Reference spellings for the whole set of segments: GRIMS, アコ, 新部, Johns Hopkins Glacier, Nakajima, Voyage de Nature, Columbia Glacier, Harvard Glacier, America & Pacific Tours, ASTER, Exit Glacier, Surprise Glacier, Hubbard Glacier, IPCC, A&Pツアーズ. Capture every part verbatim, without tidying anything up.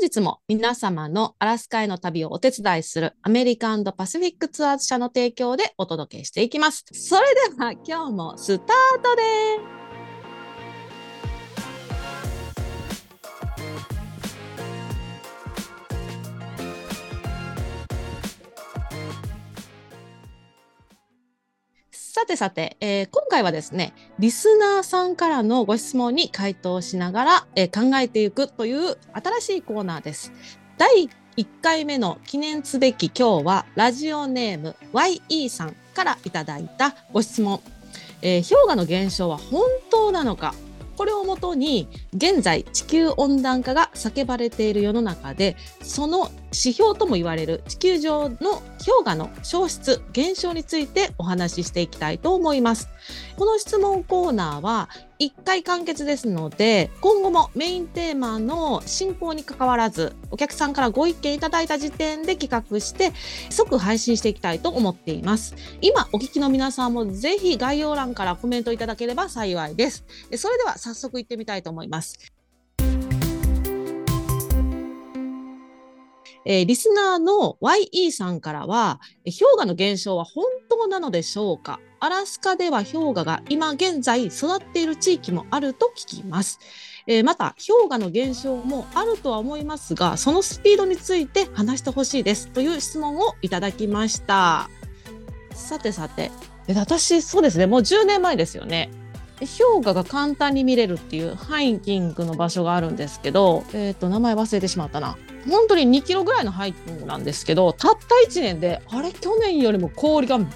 日も皆様のアラスカへの旅をお手伝いするアメリカ&パシフィックツアーズ社の提供でお届けしていきます。それでは今日もスタートです。さてさて、えー、今回はですね、リスナーさんからのご質問に回答しながら、えー、考えていくという新しいコーナーです。だいいっかいめの記念すべき今日はラジオネーム ワイイー さんからいただいたご質問、えー、氷河の減少は本当なのか。これをもとに現在地球温暖化が叫ばれている世の中で、その指標とも言われる地球上の氷河の消失減少についてお話ししていきたいと思います。この質問コーナーはいっかい完結ですので、今後もメインテーマの進行に関わらず、お客さんからご意見いただいた時点で企画して即配信していきたいと思っています。今お聞きの皆さんもぜひ概要欄からコメントいただければ幸いです。それでは早速行ってみたいと思います。えー、リスナーの ワイイー さんからは、氷河の減少は本当なのでしょうか。アラスカでは氷河が今現在育っている地域もあると聞きます。えー、また氷河の減少もあるとは思いますが、そのスピードについて話してほしいですという質問をいただきました。さてさて、私そうですね、もうじゅうねんまえですよね、氷河が簡単に見れるっていうハイキングの場所があるんですけど、えーと、名前忘れてしまったな。本当ににキロぐらいのハイキングなんですけど、たったいちねんであれ、去年よりも氷が明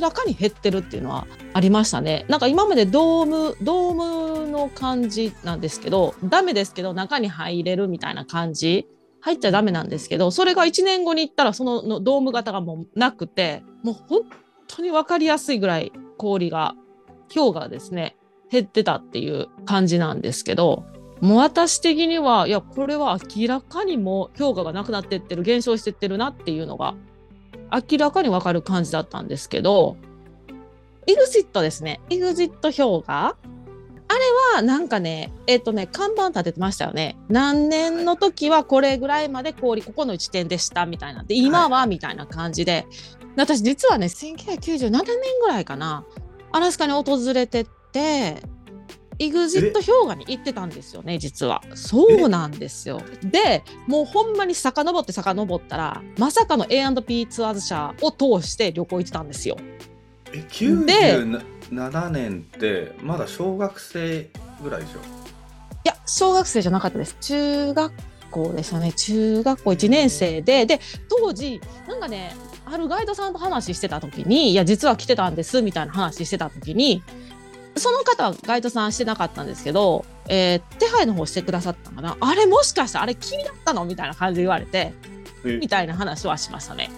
らかに減ってるっていうのはありましたね。なんか今までドームドームの感じなんですけど、ダメですけど中に入れるみたいな感じ、入っちゃダメなんですけど、それがいちねんごに行ったらそのドーム型がもうなくて、もう本当に分かりやすいぐらい氷が氷河ですね、減ってたっていう感じなんですけど、もう私的には、いや、これは明らかにもう氷河がなくなってってる、減少してってるなっていうのが明らかにわかる感じだったんですけど、エグジットですね、エグジット氷河、あれはなんかね、えっとね、看板立ててましたよね。何年の時はこれぐらいまで氷、ここの地点でしたみたいな、で今はみたいな感じで、私実はね、せんきゅうひゃくきゅうじゅうななねんぐらいかな、アラスカに訪れてってイグジット氷河に行ってたんですよね、実は。そうなんですよ。でもうほんまに遡って遡ったら、まさかの エーアンドピー ツアーズ社を通して旅行行ってたんですよ。え、きゅうじゅうななねんってまだ小学生ぐらいでしょ。いや、小学生じゃなかったです。中学校でしたね。中学校いちねん生で、で当時なんかね、あるガイドさんと話してた時に、いや実は来てたんですみたいな話してた時に、その方はガイドさんしてなかったんですけど、えー、手配の方してくださったのかな、あれもしかしてあれ君だったのみたいな感じで言われて、みたいな話はしましたね。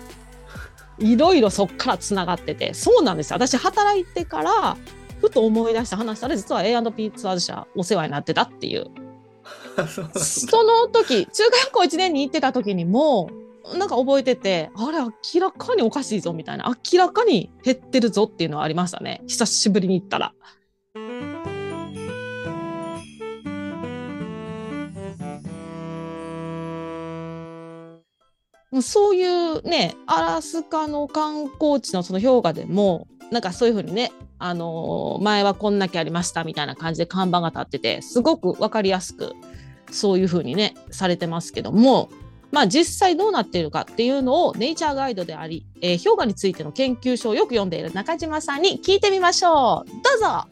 いろいろそっからつながってて、そうなんですよ、私働いてからふと思い出した話したら、実は エーアンドピー ツアーズ社お世話になってたっていうその時中学校いちねんに行ってた時にもなんか覚えてて、あれ明らかにおかしいぞみたいな、明らかに減ってるぞっていうのはありましたね、久しぶりに行ったら。そういうね、アラスカの観光地のその氷河でもなんかそういう風にね、あのー、前はこんだけありましたみたいな感じで看板が立ってて、すごく分かりやすくそういう風にねされてますけども、まあ、実際どうなっているかっていうのをネイチャーガイドであり、えー、氷河についての研究書をよく読んでいる中島さんに聞いてみましょう。どうぞ。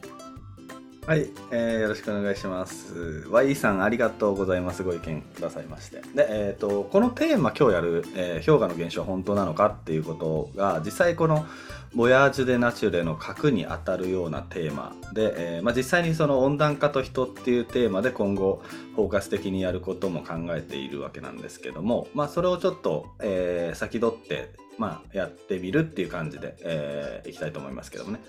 はい、えー、よろしくお願いします。 ワイイー さんありがとうございます。ご意見くださいまして。で、えー、とこのテーマ今日やる、えー、氷河の減少は本当なのかっていうことが、実際このボヤージュ・デ・ナチュレの核に当たるようなテーマで、えーまあ、実際にその温暖化と人っていうテーマで今後包括的にやることも考えているわけなんですけども、まあ、それをちょっと、えー、先取って、まあ、やってみるっていう感じで、えー、いきたいと思いますけどもね。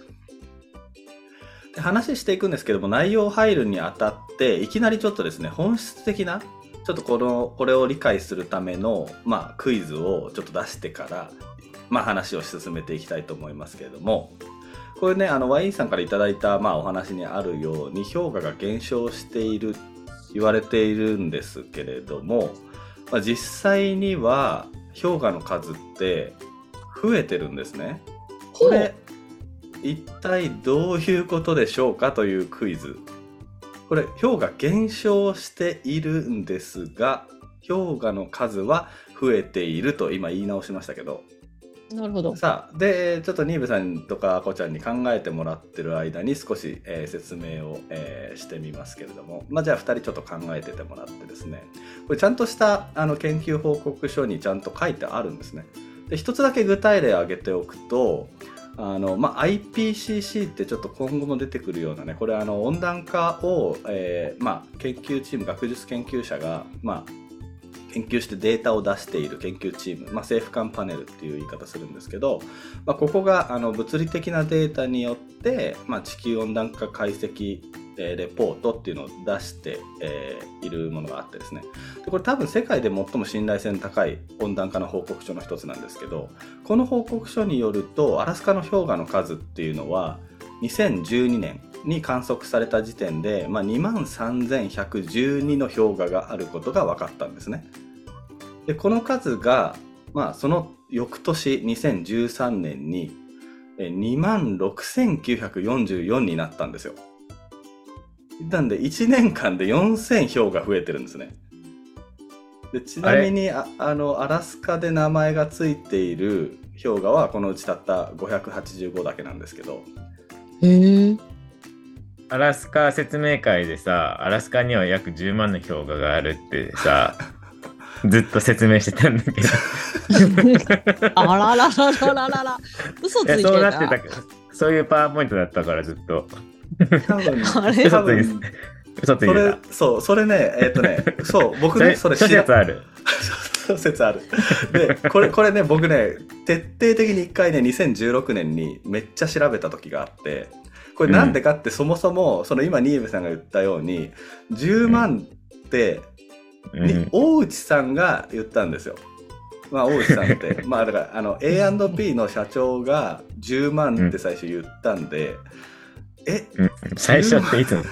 で、話していくんですけども、内容入るにあたっていきなりちょっとですね、本質的なちょっとこのこれを理解するための、まあ、クイズをちょっと出してからまあ、話を進めていきたいと思いますけれども、これね、あの ワイイー さんからいただいた、まあ、お話にあるように氷河が減少している言われているんですけれども、まあ、実際には氷河の数って増えてるんですね。これ一体どういうことでしょうかというクイズ。これ氷河減少しているんですが、氷河の数は増えていると今言い直しましたけど。なるほど。さあ、でちょっと新部さんとかあこちゃんに考えてもらってる間に少し、えー、説明を、えー、してみますけれども、まあ、じゃあふたりちょっと考えててもらってですね、これちゃんとしたあの研究報告書にちゃんと書いてあるんですね。で一つだけ具体例を挙げておくと、あの、まあ、アイピーシーシー ってちょっと今後も出てくるようなね、これあの温暖化を、えーまあ、研究チーム、学術研究者が、まあ、研究してデータを出している研究チーム、まあ、政府間パネルっていう言い方するんですけど、まあ、ここがあの物理的なデータによって、まあ、地球温暖化解析レポートっていうのを出しているものがあってですね、でこれ多分世界で最も信頼性の高い温暖化の報告書の一つなんですけど、この報告書によるとアラスカの氷河の数っていうのはにせんじゅうにねんに観測された時点で、まあ、にまんさんぜんひゃくじゅうにの氷河があることが分かったんですね。でこの数が、まあ、その翌年にせんじゅうさんねんに にまんろくせんきゅうひゃくよんじゅうよん になったんですよ。なんでいちねんかんでよんせん票が増えてるんですね。でちなみに あ, あのアラスカで名前がついている氷河はこのうちたったごひゃくはちじゅうごだけなんですけど。へー。アラスカ説明会でさ、アラスカには約じゅうまんの氷河があるってさずっと説明してたんだけどあららららららら、嘘ついてた。いや、そうなってたけど、そういうパワーポイントだったからずっと多分あれ嘘ついてた。それそうそれねえっ、ー、とねそう僕ねそれ諸説ある諸説あるでこれこれね僕ね徹底的に一回ねにせんじゅうろくねんにめっちゃ調べた時があって、これなんでかって、うん、そもそもその今新部さんが言ったようにじゅうまんって、うんうん、大内さんが言ったんですよ。まあ、大内さんってまあだからあの エーアンドピー の社長がじゅうまんって最初言ったんで、うんえうん、最初っていつも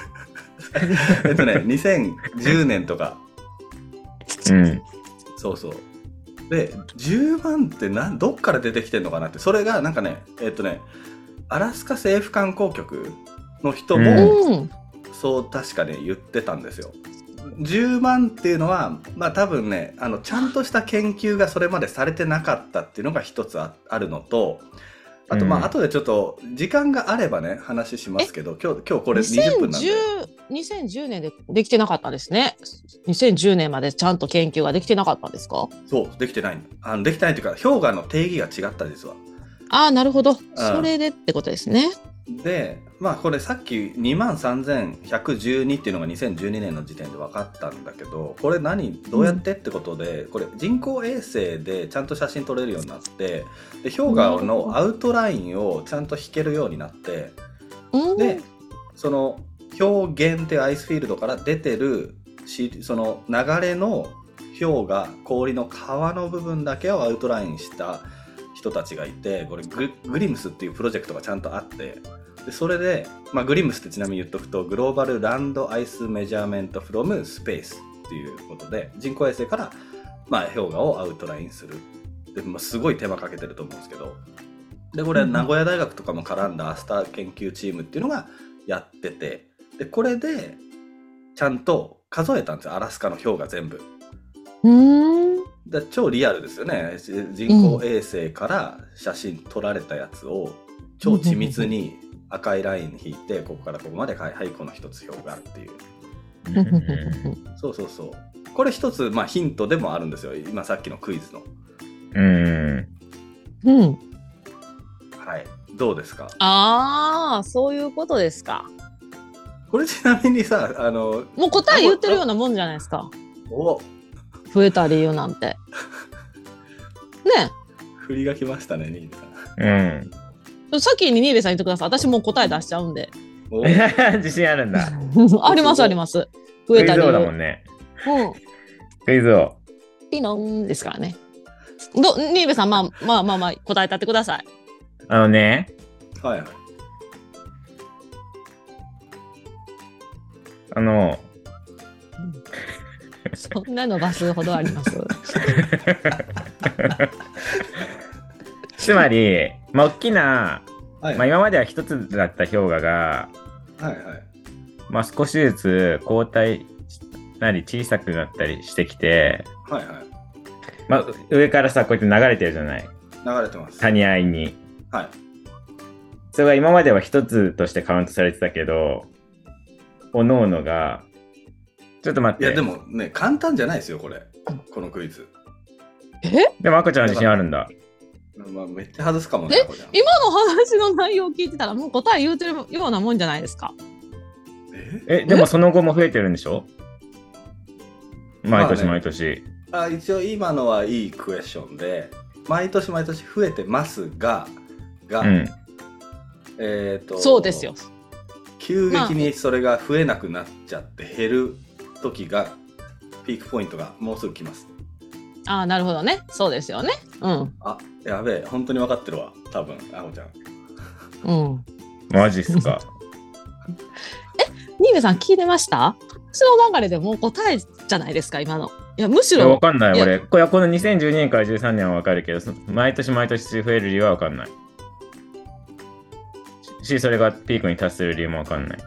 えっとねにせんじゅうねんとか、うん、そうそうでじゅうまんってなんどっから出てきてんのかなって、それがなんかねえっとねアラスカ政府観光局の人も、うん、そう確かね言ってたんですよ。じゅうまんっていうのはまあ多分ねあのちゃんとした研究がそれまでされてなかったっていうのが一つ あ, あるのと、あとまあ後でちょっと時間があればね話しますけど、今日今日これにじゅっぷんなんでにせんじゅうねんでできてなかったですね。にせんじゅうねんまでちゃんと研究ができてなかったんですか？そうできてない、あのできてないというか氷河の定義が違ったですわ。ああなるほど、それでってことですね。でまあこれさっき にまんさんぜんひゃくじゅうに っていうのがにせんじゅうにねんの時点で分かったんだけど、これ何どうやってってことで、うん、これ人工衛星でちゃんと写真撮れるようになって、で氷河のアウトラインをちゃんと引けるようになって、うん、でその氷原っていうアイスフィールドから出てるしその流れの氷河氷の川の部分だけをアウトラインした人たちがいて、これ グ, グリムスっていうプロジェクトがちゃんとあって、でそれで、まあ、グリムスってちなみに言っとくとグローバルランドアイスメジャーメントフロムスペースっていうことで、人工衛星から、まあ、氷河をアウトラインするで、まあ、すごい手間かけてると思うんですけど、でこれは名古屋大学とかも絡んだアスター研究チームっていうのがやってて、でこれでちゃんと数えたんですよアラスカの氷河全部。うーんだ超リアルですよね。人工衛星から写真撮られたやつを超緻密に赤いライン引いて、ここからここまではいはいこの一つ表があるっていうそうそうそう、これ一つ、まあ、ヒントでもあるんですよ今さっきのクイズの。うんうん、はい、どうですか？ああそういうことですか。これちなみにさあのもう答え言ってるようなもんじゃないですか。お増えた理由なんてね。振りがきましたね新部さん。うん。さっきに新部さん言ってください。私もう答え出しちゃうんで。お自信あるんだ。ありますあります。増えた理由だもんね。うん。クイズ王。ピノンですからね。ど新部さん、まあ、まあまあまあ答えたってください。あのね。はい。あの。そんなのバスほどありますつまり、まあ、大きな、はいまあ、今までは一つだった氷河が、はいはいまあ、少しずつ後退なり小さくなったりしてきて、はいはいまあ、上からさこうやって流れてるじゃない。流れてます谷あいに、はい、それが今までは一つとしてカウントされてたけど、おのおのがちょっと待って、いやでもね簡単じゃないですよこれ、このクイズ。え？でも赤ちゃんは自信あるんだ。まあ、めっちゃ外すかもね。え、今の話の内容を聞いてたらもう答え言うてるようなもんじゃないですか。え、えでもその後も増えてるんでしょ？毎年毎年、まあね、あ一応今のはいいクエスチョンで毎年毎年増えてますがが、うん、えっとそうですよ、急激にそれが増えなくなっちゃって減る時がピークポイントがもうすぐ来ます。ああなるほどね、そうですよね。うん。あやべえ本当に分かってるわ多分あほちゃん。うん。マジっすか。えニーベさん聞いてました？その流れでもう答えじゃないですか今の。いやむしろ。分かんない俺。これはこのにせんじゅうにねんからじゅうさんねんは分かるけど、毎年毎年増える理由は分かんない。しそれがピークに達する理由も分かんない。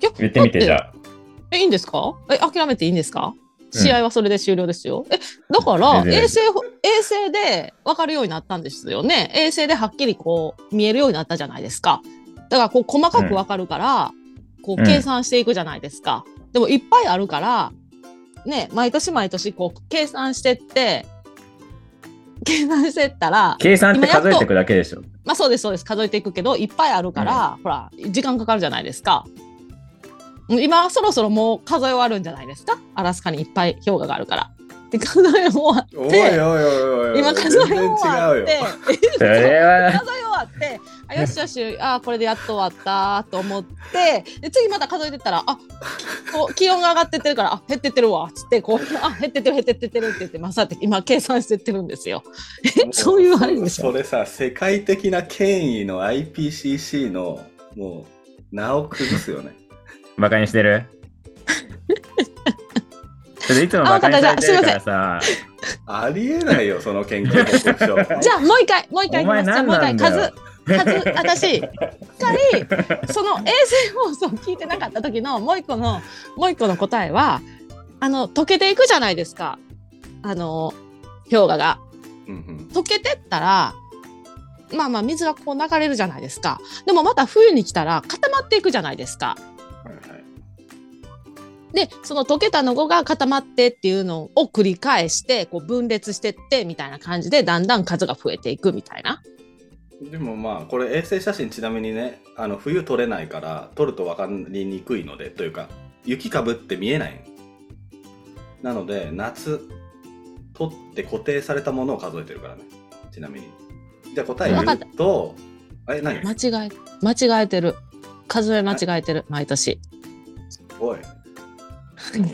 言ってみてじゃあ。えいいんですか？え諦めていいんですか？試合はそれで終了ですよ。えだから衛星、衛星で分かるようになったんですよね。衛星ではっきりこう見えるようになったじゃないですか。だからこう細かく分かるから、うん、こう計算していくじゃないですか、うん、でもいっぱいあるから、ね、毎年毎年こう計算してって計算してったら計算って数えていくだけでしょ。まあそうですそうです、数えていくけどいっぱいあるから、うん、ほら時間かかるじゃないですか。今そろそろもう数え終わるんじゃないですか。アラスカにいっぱい氷河があるから。で数え終わっておいおいおいおい今数え終わってそれは数え終わってあよしよしあこれでやっと終わったと思ってで次また数えてったらあこう気温が上がってってるからあ減ってってるわつってこうあ減ってってる減ってってるって言ってまさって今計算してってるんですよ。えそういうあれでしょ。それさ世界的な権威の アイピーシーシー のもう名を崩すよね。バカにしてるいつもバカにされてるからさありえないよその健康報告書じゃあもう一回もう一回いきます。お前何なんだよ数私一回その衛星放送聞いてなかった時のもう一個のもう一個の答えはあの溶けていくじゃないですかあの氷河が、うんうん、溶けてったらまあまあ水がこう流れるじゃないですか。でもまた冬に来たら固まっていくじゃないですか。でその溶けたのが固まってっていうのを繰り返してこう分裂してってみたいな感じでだんだん数が増えていくみたいな。でもまあこれ衛星写真ちなみにねあの冬撮れないから撮ると分かりにくいのでというか雪かぶって見えないなので夏撮って固定されたものを数えてるからね。ちなみにじゃあ答え言うとえ何間違え間違えてる数え間違えてる毎年おい違う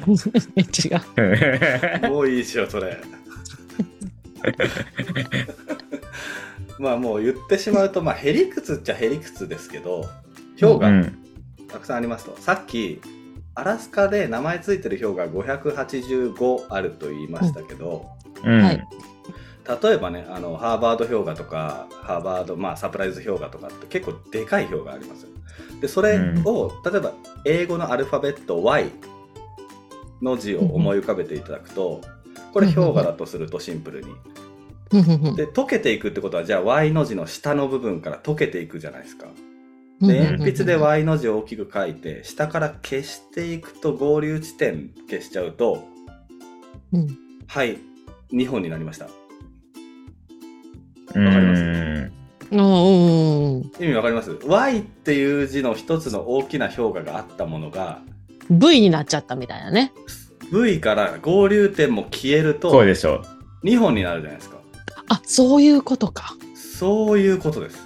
もういいしよそれまあもう言ってしまうとまあへりくつっちゃへりくつですけど氷河たくさんありますと、うん、さっきアラスカで名前ついてる氷河ごひゃくはちじゅうごあると言いましたけど、うん、例えばねあのハーバード氷河とかハーバード、まあ、サプライズ氷河とかって結構でかい氷河あります。でそれを、うん、例えば英語のアルファベット ワイの字を思い浮かべていただくと、これ氷河だとするとシンプルにで溶けていくってことはじゃあ Y の字の下の部分から溶けていくじゃないですか。で鉛筆で Y の字を大きく書いて下から消していくと合流地点消しちゃうと、うん、はいにほんになりました。わかります？意味わかります？ Y っていう字の一つの大きな氷河があったものがV になっちゃったみたいなね。 V から合流点も消えるとそうでしょうにほんになるじゃないですか。あ、そういうことか。そういうことです。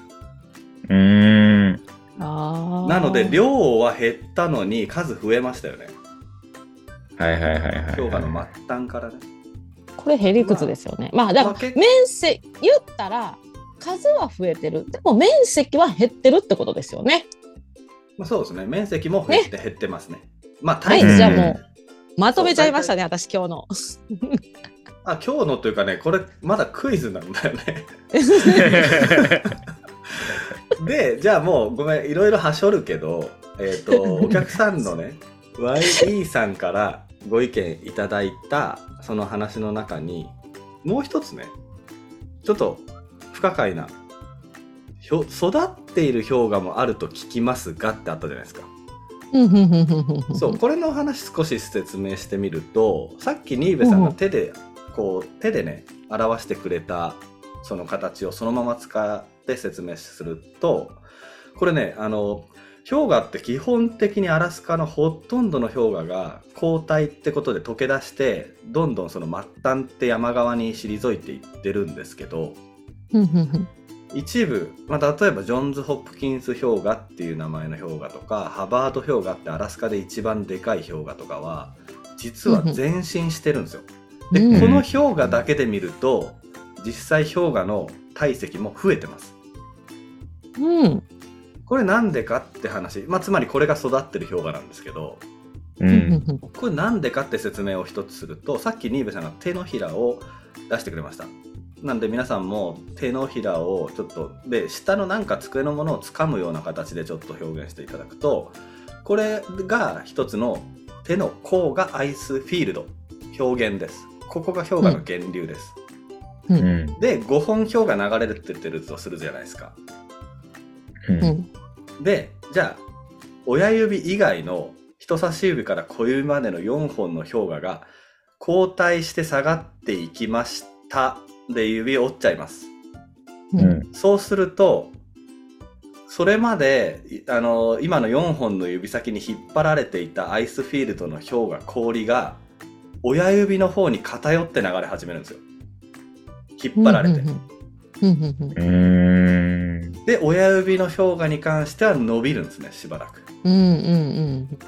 うーんあーなので量は減ったのに数増えましたよね。はいはいはいはい、はい、氷河の末端からね。これへりくつですよね。まあ、まあ、だから面積言ったら数は増えてるでも面積は減ってるってことですよね。まあ、そうですね面積も減って減ってますね。まあ、はい、じゃあもうまとめちゃいましたね、私今日のあ今日のというかね、これまだクイズなんだよねで、じゃあもうごめん、いろいろはしょるけど、えー、とお客さんのねワイイー さんからご意見いただいたその話の中にもう一つね、ちょっと不可解な育っている氷河もあると聞きますがってあったじゃないですかそう、これの話少し説明してみると、さっき新部さんが手でこう手でね表してくれたその形をそのまま使って説明すると、これね、あの氷河って基本的にアラスカのほとんどの氷河が後退ってことで溶け出して、どんどんその末端って山側に退いていってるんですけど一部、まあ、例えばジョンズ・ホップキンス氷河っていう名前の氷河とか、ハバード氷河ってアラスカで一番でかい氷河とかは実は前進してるんですよ。で、うん、この氷河だけで見ると実際氷河の体積も増えてます、うん、これなんでかって話、まあ、つまりこれが育ってる氷河なんですけど、うん、これなんでかって説明を一つすると、さっき新部さんが手のひらを出してくれました。なんで皆さんも手のひらをちょっとで下のなんか机のものを掴むような形でちょっと表現していただくと、これが一つの手の甲がアイスフィールド表現です。ここが氷河の源流です、うんうん、でごほん氷河流れてってるとするじゃないですか、うん、でじゃあ親指以外の人差し指から小指までのよんほんの氷河が後退して下がっていきましたで指を折っちゃいます、うん、そうするとそれまであの今のよんほんの指先に引っ張られていたアイスフィールドの氷河氷が親指の方に偏って流れ始めるんですよ、引っ張られて、うん、で親指の氷河に関しては伸びるんですね、しばらく、うんうんうん、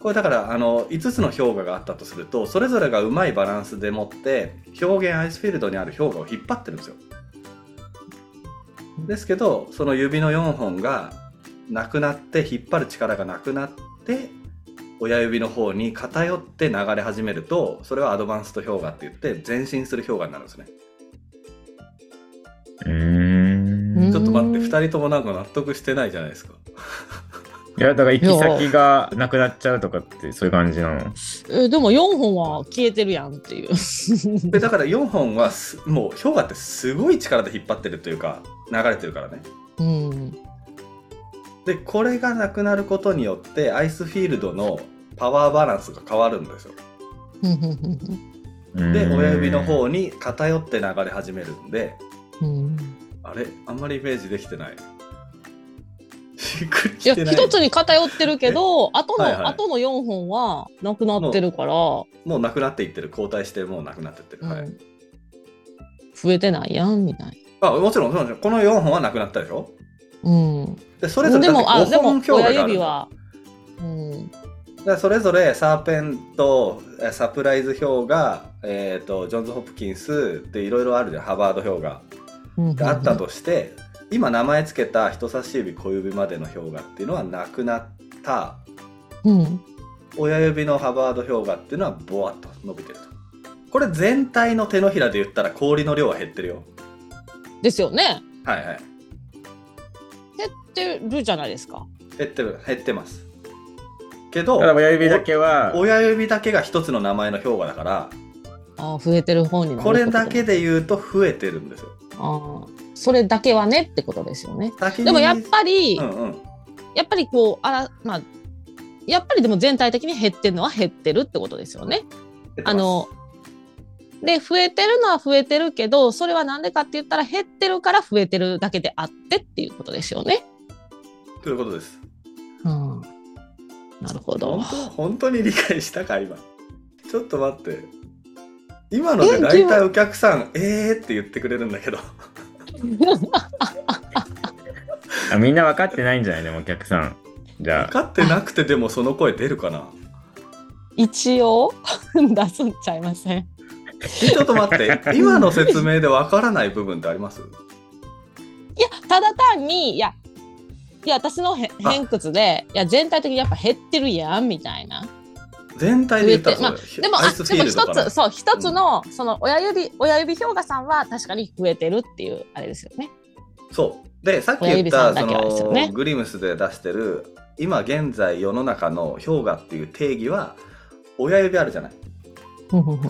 これだからあのいつつの氷河があったとすると、それぞれがうまいバランスでもって表現アイスフィールドにある氷河を引っ張ってるんですよ。ですけどその指のよんほんがなくなって引っ張る力がなくなって親指の方に偏って流れ始めると、それはアドバンスト氷河って言って前進する氷河になるんですね。うーん、ちょっと待って、ふたりともなんか納得してないじゃないですかいやだから行き先がなくなっちゃうとかってそういう感じなの？えでもよんほんは消えてるやんっていうでだからよんほんはもう氷河ってすごい力で引っ張ってるというか流れてるからね、うん、でこれがなくなることによってアイスフィールドのパワーバランスが変わるんですよで親指の方に偏って流れ始めるんで、うん、あれあんまりイメージできてないいや一つに偏ってるけど後の、はいはい、後のよんほんはなくなってるからもう、もうなくなっていってる、後退してもうなくなっていってる、うんはい、増えてないやんみたいな。あもちろんそうなんですよ、このよんほんはなくなったでしょ、うん、でそれぞれごほん強がある、でも親指は、うん、だそれぞれサーペンとサプライズ氷河、えー、とジョンズ・ホプキンスっていろいろあるじゃん、ハバード氷河があったとして、うん今名前つけた人差し指小指までの氷河っていうのはなくなった、うん、親指のハバード氷河っていうのはボワッと伸びてると、これ全体の手のひらで言ったら氷の量は減ってるよですよね。はいはい、減ってるじゃないですか。減ってる、減ってますけど親指だけは親指だけが一つの名前の氷河だから、あ増えてる方になる こ, これだけで言うと増えてるんですよ。あそれだけはねってことですよね。でもやっぱり、うんうん、やっぱりこうあら、まあ、やっぱりでも全体的に減ってるのは減ってるってことですよね。あので増えてるのは増えてるけど、それはなんでかって言ったら減ってるから増えてるだけであってっていうことですよね。ということです、うん、なるほど。本当、本当に理解したか今。ちょっと待って、今ので大体お客さんえーって言ってくれるんだけどみんな分かってないんじゃない？でもお客さんじゃあ分かってなくて、でもその声出るかな一応出すんちゃいませんちょっと待って今の説明で分からない部分ってあります？いやただ単にいやいや私の偏屈でいや全体的にやっぱ減ってるやんみたいな、全体で言ったら、まあ、でも一つそう一つの、うん、その親指親指氷河さんは確かに増えてるっていうあれですよね。そうでさっき言った、ね、そのグリムスで出してる今現在世の中の氷河っていう定義は親指あるじゃない。こ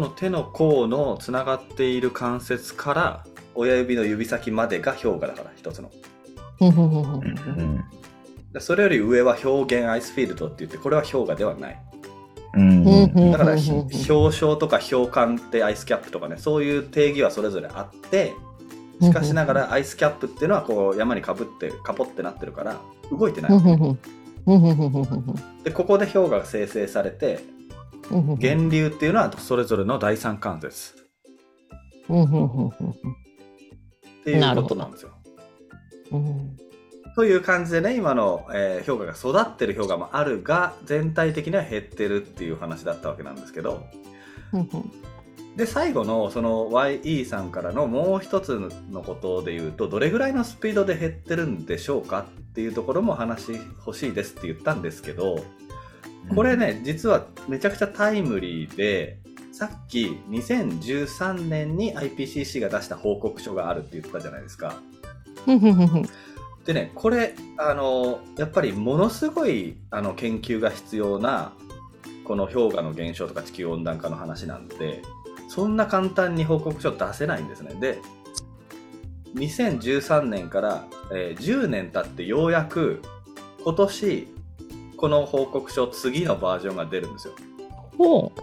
の手の甲のつながっている関節から親指の指先までが氷河だから一つの。それより上は表現アイスフィールドって言ってこれは氷河ではない。だから氷床とか氷冠ってアイスキャップとかねそういう定義はそれぞれあってしかしながらアイスキャップっていうのはこう山にかぶってカポってなってるから動いてないでここで氷河が生成されて源流っていうのはそれぞれの第三関節っていうことなんですよ。という感じでね今の、えー、氷河が育ってる氷河もあるが全体的には減ってるっていう話だったわけなんですけどで最後のその ワイイー さんからのもう一つのことで言うとどれぐらいのスピードで減ってるんでしょうかっていうところも話欲しいですって言ったんですけどこれね実はめちゃくちゃタイムリーでさっきにせんじゅうさんねんに アイピーシーシー が出した報告書があるって言ったじゃないですか。でね、これあのやっぱりものすごいあの研究が必要なこの氷河の減少とか地球温暖化の話なんでそんな簡単に報告書出せないんですね。でにせんじゅうさんねんから、えー、じゅうねん経ってようやく今年この報告書次のバージョンが出るんですよ。ほう。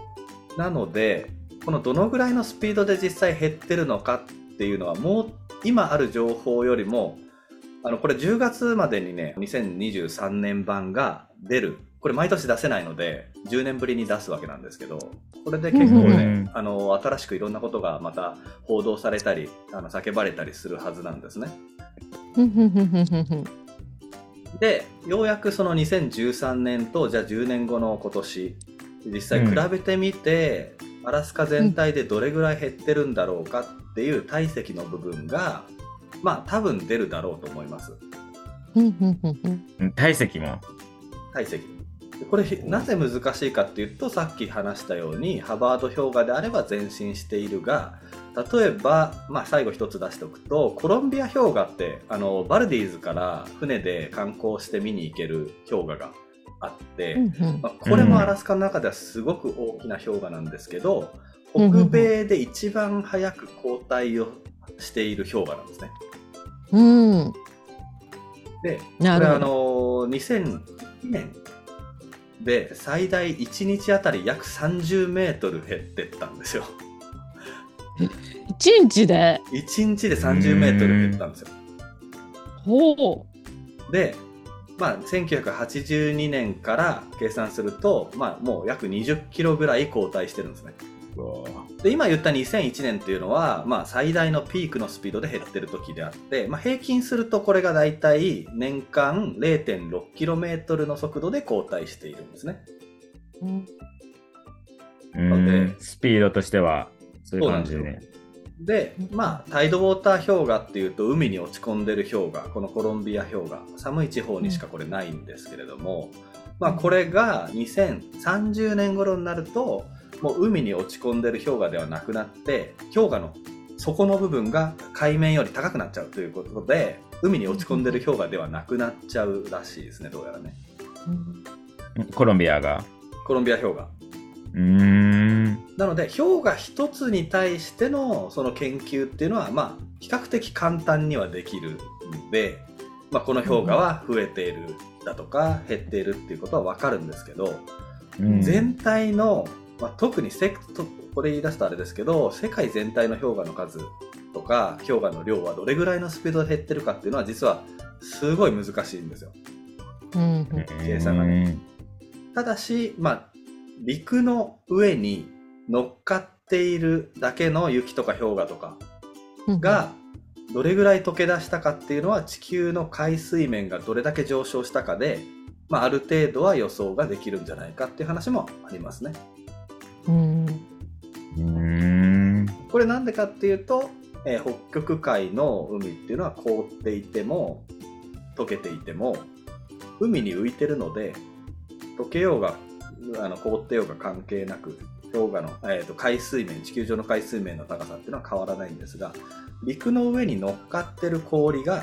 なのでこのどのぐらいのスピードで実際減ってるのかっていうのはもう今ある情報よりもあのこれじゅうがつまでにねにせんにじゅうさんねん版が出るこれ毎年出せないのでじゅうねんぶりに出すわけなんですけどこれで結構ねあの新しくいろんなことがまた報道されたりあの叫ばれたりするはずなんですね。でようやくそのにせんじゅうさんねんとじゃあじゅうねんごの今年実際比べてみて、うん、アラスカ全体でどれぐらい減ってるんだろうかっていう体積の部分がまあ多分出るだろうと思います。体積も体積これなぜ難しいかっていうとさっき話したようにハバード氷河であれば前進しているが例えば、まあ、最後一つ出しておくとコロンビア氷河ってあのバルディーズから船で観光して見に行ける氷河があって、まあ、これもアラスカの中ではすごく大きな氷河なんですけど北米で一番早く後退をしている氷河なんですね。うん、で、これあのにせんにねんで最大いちにちあたり約さんじゅうメートル減ってったんですよ。いちにちでいちにちでさんじゅうメートル減ったんですよ。ほう。で、まあ、せんきゅうひゃくはちじゅうにねんから計算すると、まあ、もう約にじゅっキロぐらい後退してるんですね。で今言ったにせんいちねんっていうのは、まあ、最大のピークのスピードで減ってる時であって、まあ、平均するとこれがだいたい年間 れいてんろくキロメートル の速度で後退しているんですね。うん、でスピードとしてはそういう感じでね。で、まあ、タイドウォーター氷河っていうと海に落ち込んでる氷河このコロンビア氷河寒い地方にしかこれないんですけれども、まあ、これがにせんさんじゅうねん頃になるともう海に落ち込んでる氷河ではなくなって氷河の底の部分が海面より高くなっちゃうということで海に落ち込んでる氷河ではなくなっちゃうらしいですね。どうやらねコロンビアがコロンビア氷河うーんなので氷河一つに対してのその研究っていうのはまあ比較的簡単にはできるんで、まあ、この氷河は増えているだとか減っているっていうことは分かるんですけど全体のまあ、特にせこれ言い出したあれですけど世界全体の氷河の数とか氷河の量はどれぐらいのスピードで減ってるかっていうのは実はすごい難しいんですよ、うん、計算がね。ただし、まあ、陸の上に乗っかっているだけの雪とか氷河とかがどれぐらい溶け出したかっていうのは地球の海水面がどれだけ上昇したかで、まあ、ある程度は予想ができるんじゃないかっていう話もありますね。うんうんこれなんでかっていうと、えー、北極海の海っていうのは凍っていても溶けていても海に浮いてるので溶けようがあの凍ってようが関係なく氷河の、えー、と海水面、地球上の海水面の高さっていうのは変わらないんですが、陸の上に乗っかってる氷が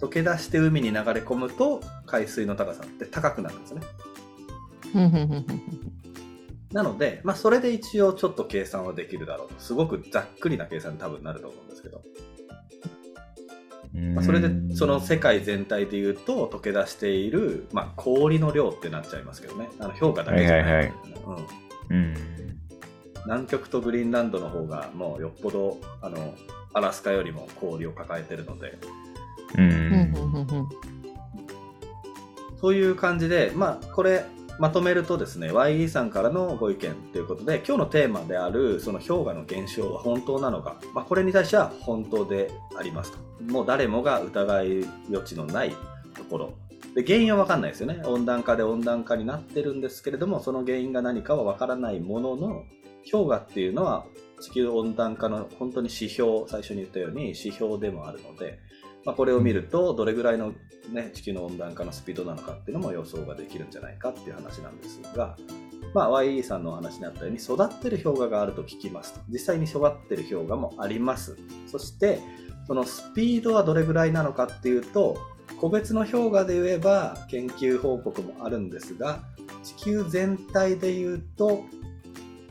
溶け出して海に流れ込むと海水の高さって高くなるんですね。なので、まあ、それで一応ちょっと計算はできるだろうと。すごくざっくりな計算に多分なると思うんですけど、まあ、それでその世界全体でいうと溶け出している、まあ、氷の量ってなっちゃいますけどね。あの氷河だけじゃない。南極とグリーンランドの方がもうよっぽどあのアラスカよりも氷を抱えてるので、うん、そういう感じで、まあ、これまとめるとですね、 ワイイー さんからのご意見ということで、今日のテーマであるその氷河の現象は本当なのか、まあ、これに対しては本当でありますと。もう誰もが疑い余地のないところで、原因は分かんないですよね。温暖化で温暖化になってるんですけれども、その原因が何かは分からないものの、氷河っていうのは地球温暖化の本当に指標、最初に言ったように指標でもあるので、まあ、これを見るとどれぐらいの、ね、地球の温暖化のスピードなのかっていうのも予想ができるんじゃないかっていう話なんですが、まあ、ワイイー さんのお話にあったように育ってる氷河があると聞きますと。実際に育ってる氷河もあります。そしてそのスピードはどれぐらいなのかっていうと、個別の氷河で言えば研究報告もあるんですが、地球全体で言うと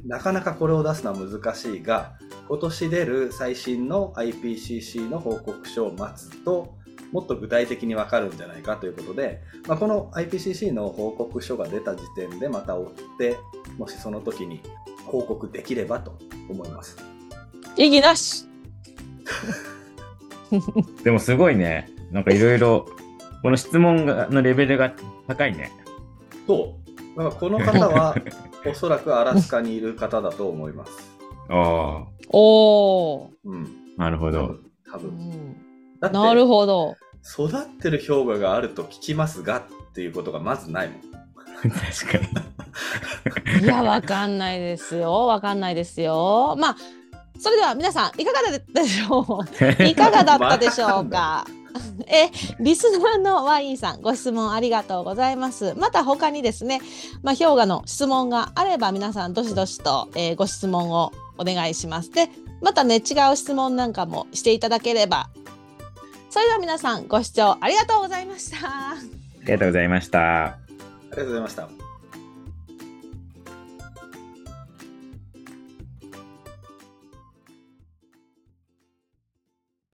なかなかこれを出すのは難しいが、今年出る最新の アイピーシーシー の報告書を待つともっと具体的に分かるんじゃないかということで、まあ、この アイピーシーシー の報告書が出た時点でまた追って、もしその時に報告できればと思います。意義なしでもすごいね、なんかいろいろこの質問のレベルが高いね。そう、なんかこの方はおそらくアラスカにいる方だと思います。ああ、おー、うん、なるほど。多分、うん、だってなるほど。育ってる氷河があると聞きますがっていうことがまずないもん。確かに。いや、わかんないですよ、わかんないですよ。まあ、それでは皆さんいかがだったでしょう。いかがだったでしょうか。えリスナーのワインさん、ご質問ありがとうございます。また他にですね、まあ、氷河の質問があれば皆さんどしどしと、えー、ご質問をお願いします。でまたね、違う質問なんかもしていただければ。それでは皆さん、ご視聴ありがとうございました。ありがとうございました。ありがとうございました。